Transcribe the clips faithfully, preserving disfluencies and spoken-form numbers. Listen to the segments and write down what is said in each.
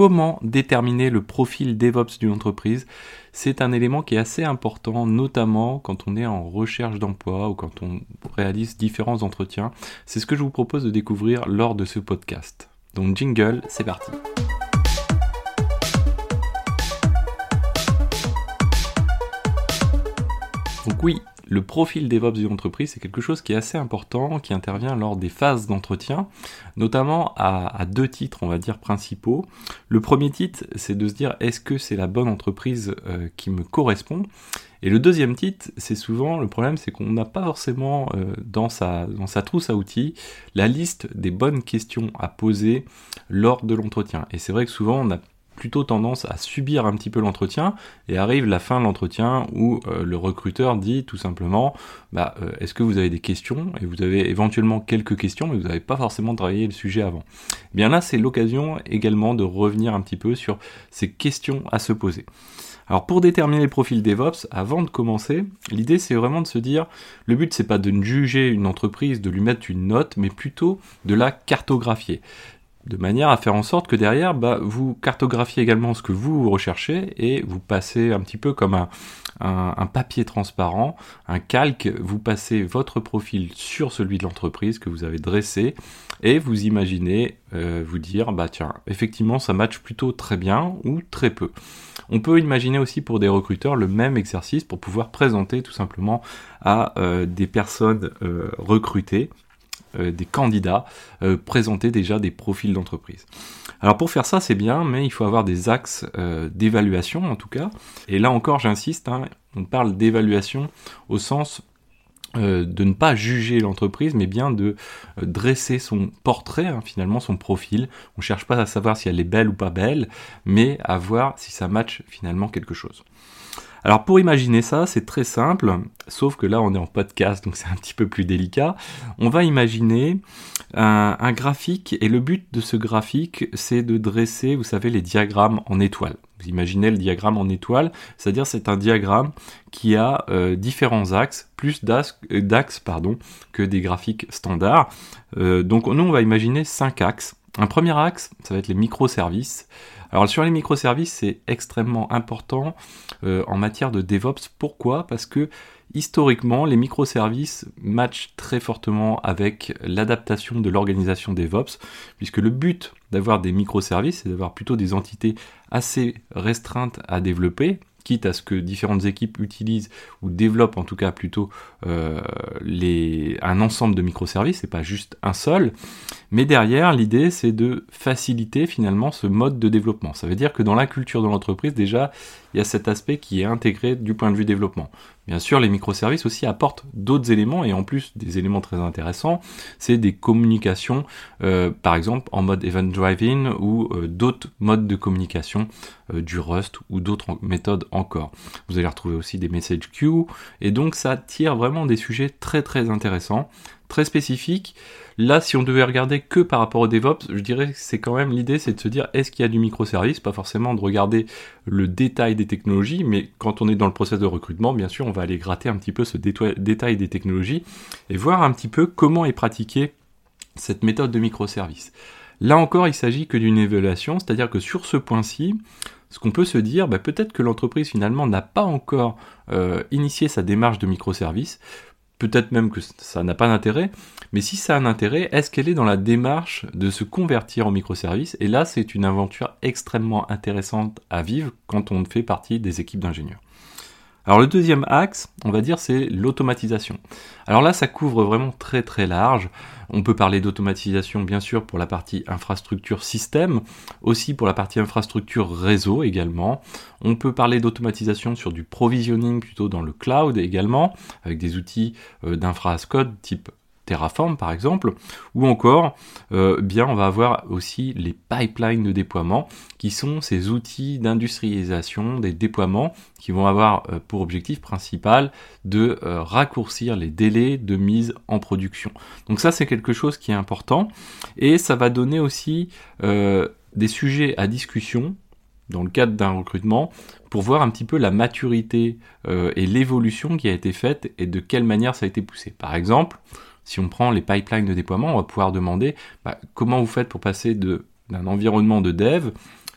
comment déterminer le profil DevOps d'une entreprise. C'est un élément qui est assez important, notamment quand on est en recherche d'emploi ou quand on réalise différents entretiens. C'est ce que je vous propose de découvrir lors de ce podcast. Donc jingle, c'est parti. Donc oui, le profil DevOps d'une entreprise, c'est quelque chose qui est assez important, qui intervient lors des phases d'entretien, notamment à, à deux titres, on va dire, principaux. Le premier titre, c'est de se dire, est-ce que c'est la bonne entreprise euh, qui me correspond ? Et le deuxième titre, c'est souvent, le problème, c'est qu'on n'a pas forcément euh, dans sa, dans sa trousse à outils la liste des bonnes questions à poser lors de l'entretien. Et c'est vrai que souvent, on a plutôt tendance à subir un petit peu l'entretien, et arrive la fin de l'entretien où euh, le recruteur dit tout simplement bah, euh, est-ce que vous avez des questions ? Et vous avez éventuellement quelques questions, mais vous n'avez pas forcément travaillé le sujet avant. Et bien là, c'est l'occasion également de revenir un petit peu sur ces questions à se poser. Alors pour déterminer les profils DevOps, avant de commencer, l'idée c'est vraiment de se dire, le but c'est pas de juger une entreprise, de lui mettre une note, mais plutôt de la cartographier. De manière à faire en sorte que derrière, bah, vous cartographiez également ce que vous, vous recherchez et vous passez un petit peu comme un, un, un papier transparent, un calque, vous passez votre profil sur celui de l'entreprise que vous avez dressé et vous imaginez euh, vous dire, bah tiens, effectivement ça matche plutôt très bien ou très peu. On peut imaginer aussi pour des recruteurs le même exercice pour pouvoir présenter tout simplement à euh, des personnes euh, recrutées, Euh, des candidats euh, présenter déjà des profils d'entreprise. Alors pour faire ça c'est bien, mais il faut avoir des axes euh, d'évaluation en tout cas, et là encore j'insiste, hein, on parle d'évaluation au sens euh, de ne pas juger l'entreprise, mais bien de euh, dresser son portrait, hein, finalement son profil. On ne cherche pas à savoir si elle est belle ou pas belle, mais à voir si ça match finalement quelque chose. Alors pour imaginer ça, c'est très simple, sauf que là on est en podcast, donc c'est un petit peu plus délicat. On va imaginer un, un graphique, et le but de ce graphique, c'est de dresser, vous savez, les diagrammes en étoile. Vous imaginez le diagramme en étoile, c'est-à-dire c'est un diagramme qui a euh, différents axes, plus d'axes, d'axes pardon, que des graphiques standards. Euh, donc nous on va imaginer cinq axes. Un premier axe, ça va être les microservices. Alors sur les microservices, c'est extrêmement important euh, en matière de DevOps. Pourquoi ? Parce que historiquement, les microservices matchent très fortement avec l'adaptation de l'organisation DevOps, puisque le but d'avoir des microservices, c'est d'avoir plutôt des entités assez restreintes à développer, quitte à ce que différentes équipes utilisent ou développent en tout cas plutôt euh, les, un ensemble de microservices et pas juste un seul. Mais derrière, l'idée c'est de faciliter finalement ce mode de développement. Ça veut dire que dans la culture de l'entreprise, déjà, il y a cet aspect qui est intégré du point de vue développement. Bien sûr, les microservices aussi apportent d'autres éléments, et en plus des éléments très intéressants, c'est des communications, euh, par exemple en mode event-driven ou euh, d'autres modes de communication, euh, du Rust ou d'autres méthodes encore. Vous allez retrouver aussi des message queues, et donc ça attire vraiment des sujets très très intéressants, très spécifiques. Là, si on devait regarder que par rapport au DevOps, je dirais que c'est quand même l'idée, c'est de se dire est-ce qu'il y a du microservice, pas forcément de regarder le détail des technologies, mais quand on est dans le process de recrutement, bien sûr, on va aller gratter un petit peu ce déto- détail des technologies et voir un petit peu comment est pratiquée cette méthode de microservice. Là encore, il ne s'agit que d'une évaluation, c'est-à-dire que sur ce point-ci, ce qu'on peut se dire, bah, peut-être que l'entreprise finalement n'a pas encore euh, initié sa démarche de microservice. Peut-être même que ça n'a pas d'intérêt, mais si ça a un intérêt, est-ce qu'elle est dans la démarche de se convertir en microservices ? Et là, c'est une aventure extrêmement intéressante à vivre quand on fait partie des équipes d'ingénieurs. Alors le deuxième axe, on va dire, c'est l'automatisation. Alors là, ça couvre vraiment très très large. On peut parler d'automatisation, bien sûr, pour la partie infrastructure système, aussi pour la partie infrastructure réseau également. On peut parler d'automatisation sur du provisioning plutôt dans le cloud également, avec des outils d'infra as code type Terraform par exemple, ou encore euh, bien on va avoir aussi les pipelines de déploiement qui sont ces outils d'industrialisation des déploiements qui vont avoir euh, pour objectif principal de euh, raccourcir les délais de mise en production. Donc ça c'est quelque chose qui est important et ça va donner aussi euh, des sujets à discussion dans le cadre d'un recrutement, pour voir un petit peu la maturité euh, et l'évolution qui a été faite et de quelle manière ça a été poussé. Par exemple, si on prend les pipelines de déploiement, on va pouvoir demander bah, comment vous faites pour passer de, d'un environnement de dev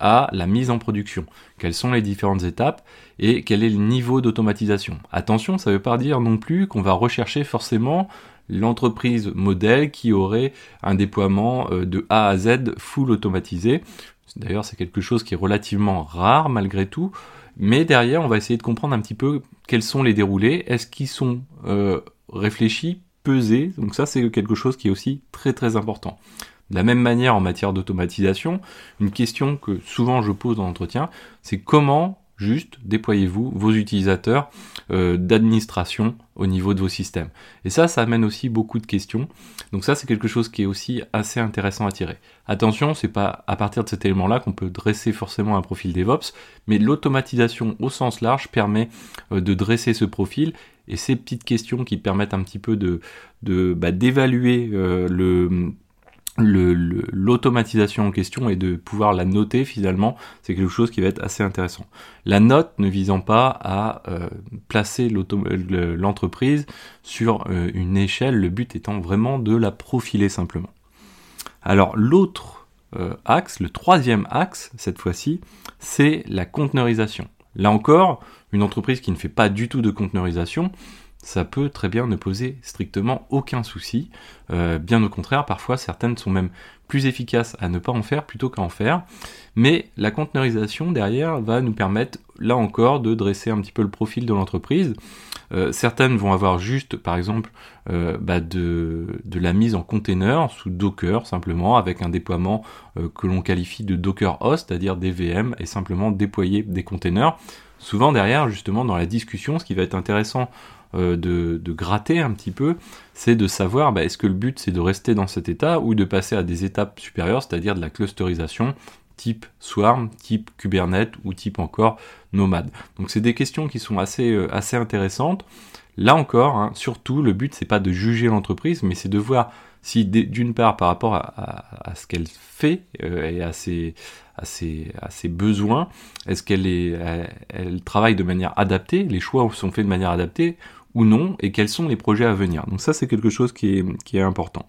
à la mise en production. Quelles sont les différentes étapes et quel est le niveau d'automatisation. Attention, ça ne veut pas dire non plus qu'on va rechercher forcément l'entreprise modèle qui aurait un déploiement de A à Z full automatisé. D'ailleurs, c'est quelque chose qui est relativement rare malgré tout. Mais derrière, on va essayer de comprendre un petit peu quels sont les déroulés. Est-ce qu'ils sont euh, réfléchis, pesés? Donc ça, c'est quelque chose qui est aussi très très important. De la même manière, en matière d'automatisation, une question que souvent je pose dans l'entretien, c'est comment juste déployez-vous vos utilisateurs euh, d'administration au niveau de vos systèmes. Et ça, ça amène aussi beaucoup de questions. Donc ça, c'est quelque chose qui est aussi assez intéressant à tirer. Attention, c'est pas à partir de cet élément-là qu'on peut dresser forcément un profil DevOps, mais l'automatisation au sens large permet euh, de dresser ce profil et ces petites questions qui permettent un petit peu de, de bah, d'évaluer euh, le... Le, le, l'automatisation en question et de pouvoir la noter finalement, c'est quelque chose qui va être assez intéressant. La note ne visant pas à euh, placer l'entreprise sur euh, une échelle, le but étant vraiment de la profiler simplement. Alors l'autre euh, axe, le troisième axe cette fois-ci, c'est la conteneurisation. Là encore, une entreprise qui ne fait pas du tout de conteneurisation, ça peut très bien ne poser strictement aucun souci. Euh, bien au contraire, parfois certaines sont même plus efficaces à ne pas en faire plutôt qu'à en faire. Mais la conteneurisation derrière va nous permettre, là encore, de dresser un petit peu le profil de l'entreprise. Euh, certaines vont avoir juste, par exemple, euh, bah de, de la mise en container sous Docker, simplement, avec un déploiement euh, que l'on qualifie de Docker host, c'est-à-dire des V M, et simplement déployer des containers. Souvent derrière, justement, dans la discussion, ce qui va être intéressant euh, de, de gratter un petit peu, c'est de savoir bah, est-ce que le but c'est de rester dans cet état ou de passer à des étapes supérieures, c'est-à-dire de la clusterisation type Swarm, type Kubernetes ou type encore Nomad. Donc c'est des questions qui sont assez, euh, assez intéressantes. Là encore, hein, surtout, le but c'est pas de juger l'entreprise, mais c'est de voir si d'une part par rapport à, à, à ce qu'elle fait euh, et à ses... À ses, à ses besoins, est-ce qu'elle est, elle, elle travaille de manière adaptée, les choix sont faits de manière adaptée ou non, et quels sont les projets à venir. Donc ça, c'est quelque chose qui est, qui est important.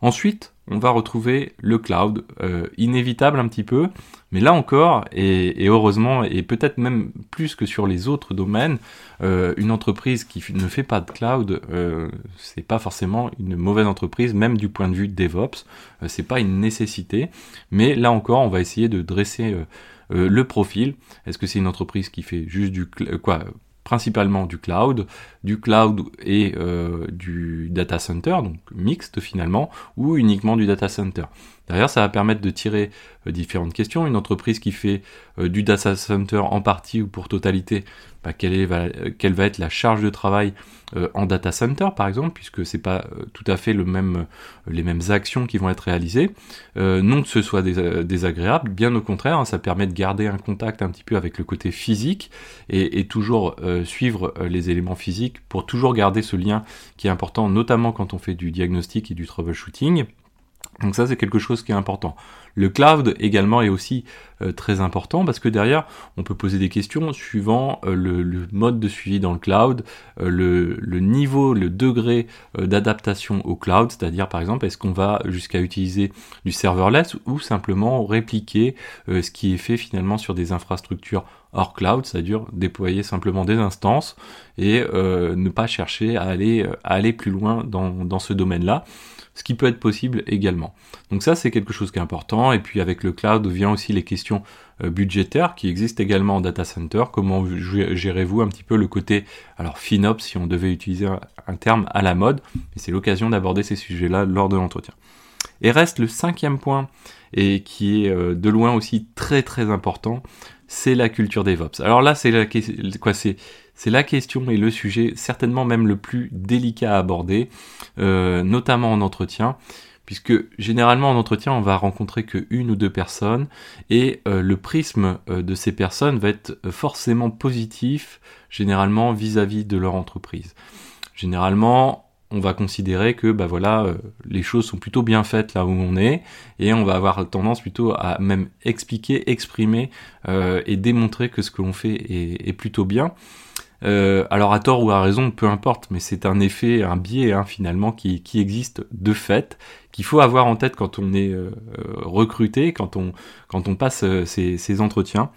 Ensuite, on va retrouver le cloud, euh, inévitable un petit peu, mais là encore, et, et heureusement, et peut-être même plus que sur les autres domaines, euh, une entreprise qui ne fait pas de cloud, euh, c'est pas forcément une mauvaise entreprise, même du point de vue DevOps, euh, c'est pas une nécessité, mais là encore, on va essayer de dresser euh, euh, le profil. Est-ce que c'est une entreprise qui fait juste du cl- quoi principalement du cloud, du cloud et euh, du data center, donc mixte finalement, ou uniquement du data center. Derrière, ça va permettre de tirer euh, différentes questions. Une entreprise qui fait euh, du data center en partie ou pour totalité, bah, quelle, est, va, euh, quelle va être la charge de travail euh, en data center, par exemple, puisque c'est pas euh, tout à fait le même, euh, les mêmes actions qui vont être réalisées. Euh, non que ce soit dés, euh, désagréable, bien au contraire, hein, ça permet de garder un contact un petit peu avec le côté physique et, et toujours euh, suivre euh, les éléments physiques pour toujours garder ce lien qui est important, notamment quand on fait du diagnostic et du troubleshooting. Donc ça, c'est quelque chose qui est important. Le cloud également est aussi euh, très important parce que derrière, on peut poser des questions suivant euh, le, le mode de suivi dans le cloud, euh, le, le niveau, le degré euh, d'adaptation au cloud, c'est-à-dire par exemple, est-ce qu'on va jusqu'à utiliser du serverless ou simplement répliquer euh, ce qui est fait finalement sur des infrastructures hors cloud, c'est-à-dire déployer simplement des instances et euh, ne pas chercher à aller, à aller plus loin dans, dans ce domaine-là. Ce qui peut être possible également. Donc ça, c'est quelque chose qui est important. Et puis avec le cloud vient aussi les questions budgétaires qui existent également en data center. Comment gérez-vous un petit peu le côté, alors FinOps si on devait utiliser un terme à la mode, mais c'est l'occasion d'aborder ces sujets-là lors de l'entretien. Et reste le cinquième point, et qui est de loin aussi très très important, c'est la culture DevOps. Alors là, c'est la, quoi, c'est, c'est la question et le sujet certainement même le plus délicat à aborder, euh, notamment en entretien, puisque généralement en entretien, on va rencontrer que une ou deux personnes, et euh, le prisme euh, de ces personnes va être forcément positif, généralement vis-à-vis de leur entreprise. Généralement, on va considérer que bah voilà, euh, les choses sont plutôt bien faites là où on est, et on va avoir tendance plutôt à même expliquer, exprimer euh, et démontrer que ce que l'on fait est, est plutôt bien. Euh, alors à tort ou à raison, peu importe, mais c'est un effet, un biais hein, finalement qui, qui existe de fait, qu'il faut avoir en tête quand on est euh, recruté, quand on, quand on passe euh, ces, ces entretiens.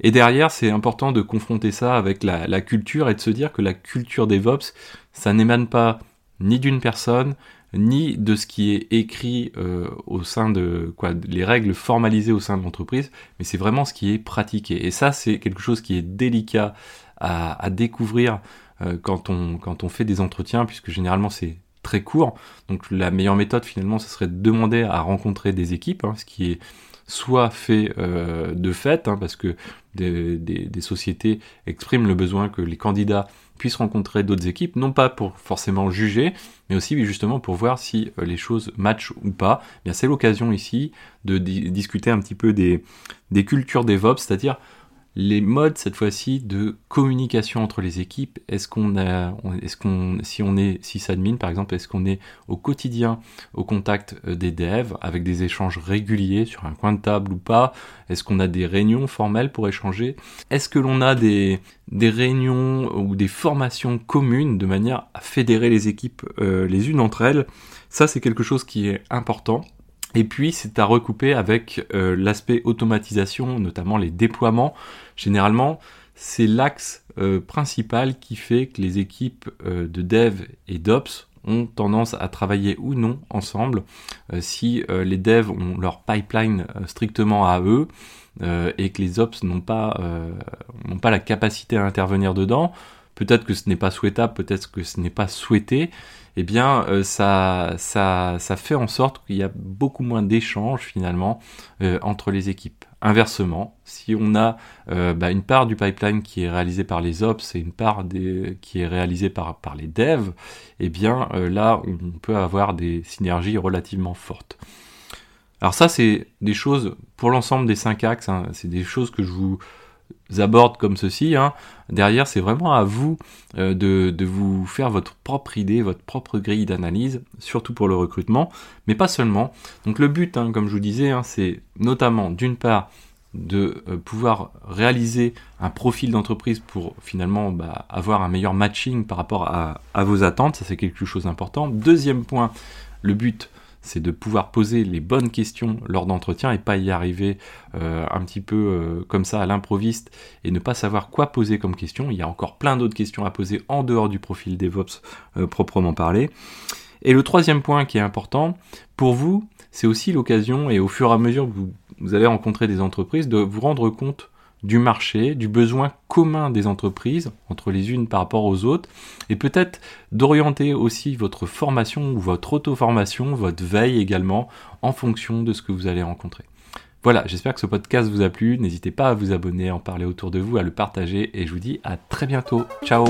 Et derrière, c'est important de confronter ça avec la, la culture et de se dire que la culture DevOps, ça n'émane pas ni d'une personne, ni de ce qui est écrit euh, au sein de quoi, les règles formalisées au sein de l'entreprise, mais c'est vraiment ce qui est pratiqué. Et ça, c'est quelque chose qui est délicat à, à découvrir euh, quand on quand on fait des entretiens, puisque généralement c'est très court. Donc la meilleure méthode finalement, ce serait de demander à rencontrer des équipes, hein, ce qui est soit fait euh, de fait, hein, parce que des, des, des sociétés expriment le besoin que les candidats puissent rencontrer d'autres équipes, non pas pour forcément juger, mais aussi justement pour voir si les choses matchent ou pas. Eh bien, c'est l'occasion ici de di- discuter un petit peu des, des cultures DevOps, c'est-à-dire les modes cette fois-ci de communication entre les équipes. Est-ce qu'on a, est-ce qu'on, si on est sysadmin par exemple, est-ce qu'on est au quotidien au contact des devs avec des échanges réguliers sur un coin de table ou pas? Est-ce qu'on a des réunions formelles pour échanger? Est-ce que l'on a des, des réunions ou des formations communes de manière à fédérer les équipes euh, les unes entre elles? Ça, c'est quelque chose qui est important. Et puis, c'est à recouper avec euh, l'aspect automatisation, notamment les déploiements. Généralement, c'est l'axe euh, principal qui fait que les équipes euh, de dev et d'ops ont tendance à travailler ou non ensemble. Euh, si euh, les devs ont leur pipeline euh, strictement à eux euh, et que les ops n'ont pas, euh, n'ont pas la capacité à intervenir dedans, peut-être que ce n'est pas souhaitable, peut-être que ce n'est pas souhaité, eh bien euh, ça, ça, ça fait en sorte qu'il y a beaucoup moins d'échanges finalement euh, entre les équipes. Inversement, si on a euh, bah, une part du pipeline qui est réalisée par les ops et une part des, qui est réalisée par, par les devs, eh bien euh, là on peut avoir des synergies relativement fortes. Alors ça, c'est des choses pour l'ensemble des cinq axes, hein, c'est des choses que je vous aborde comme ceci, hein. Derrière, c'est vraiment à vous euh, de, de vous faire votre propre idée, votre propre grille d'analyse, surtout pour le recrutement, mais pas seulement. Donc le but, hein, comme je vous disais, hein, c'est notamment d'une part de euh, pouvoir réaliser un profil d'entreprise pour finalement bah, avoir un meilleur matching par rapport à, à vos attentes, ça c'est quelque chose d'important. Deuxième point, le but, c'est de pouvoir poser les bonnes questions lors d'entretien et pas y arriver euh, un petit peu euh, comme ça à l'improviste et ne pas savoir quoi poser comme question. Il y a encore plein d'autres questions à poser en dehors du profil DevOps euh, proprement parlé. Et le troisième point qui est important pour vous, c'est aussi l'occasion, et au fur et à mesure que vous, vous allez rencontrer des entreprises, de vous rendre compte du marché, du besoin commun des entreprises, entre les unes par rapport aux autres, et peut-être d'orienter aussi votre formation ou votre auto-formation, votre veille également, en fonction de ce que vous allez rencontrer. Voilà, j'espère que ce podcast vous a plu, n'hésitez pas à vous abonner, à en parler autour de vous, à le partager, et je vous dis à très bientôt, ciao!